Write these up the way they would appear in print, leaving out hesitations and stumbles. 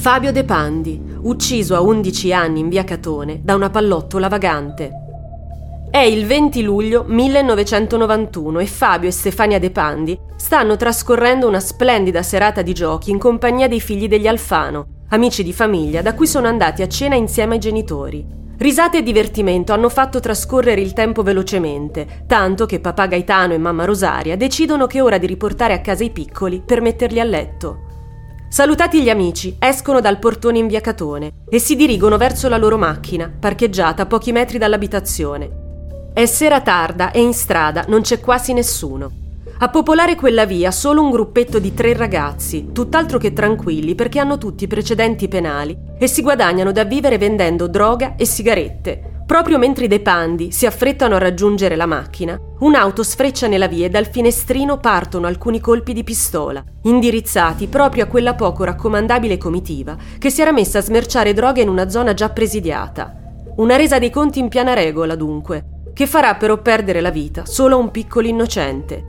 Fabio De Pandi, ucciso a 11 anni in via Catone da una pallottola vagante. È il 20 luglio 1991 e Fabio e Stefania De Pandi stanno trascorrendo una splendida serata di giochi in compagnia dei figli degli Alfano, amici di famiglia da cui sono andati a cena insieme ai genitori. Risate e divertimento hanno fatto trascorrere il tempo velocemente, tanto che papà Gaetano e mamma Rosaria decidono che è ora di riportare a casa i piccoli per metterli a letto. Salutati gli amici, escono dal portone in via Catone e si dirigono verso la loro macchina, parcheggiata a pochi metri dall'abitazione. È sera tarda e in strada non c'è quasi nessuno. A popolare quella via solo un gruppetto di 3 ragazzi, tutt'altro che tranquilli perché hanno tutti precedenti penali e si guadagnano da vivere vendendo droga e sigarette. Proprio mentre i De Pandi si affrettano a raggiungere la macchina, un'auto sfreccia nella via e dal finestrino partono alcuni colpi di pistola, indirizzati proprio a quella poco raccomandabile comitiva che si era messa a smerciare droga in una zona già presidiata. Una resa dei conti in piana regola, dunque, che farà però perdere la vita solo a un piccolo innocente.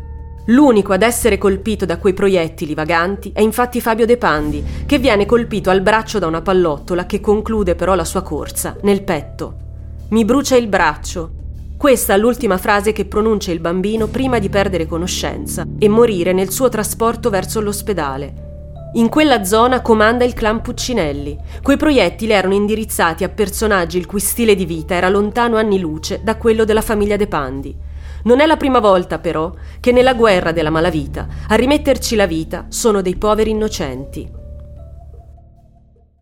L'unico ad essere colpito da quei proiettili vaganti è infatti Fabio De Pandi, che viene colpito al braccio da una pallottola che conclude però la sua corsa nel petto. «Mi brucia il braccio». Questa è l'ultima frase che pronuncia il bambino prima di perdere conoscenza e morire nel suo trasporto verso l'ospedale. In quella zona comanda il clan Puccinelli. Quei proiettili erano indirizzati a personaggi il cui stile di vita era lontano anni luce da quello della famiglia De Pandi. Non è la prima volta, però, che nella guerra della malavita a rimetterci la vita sono dei poveri innocenti.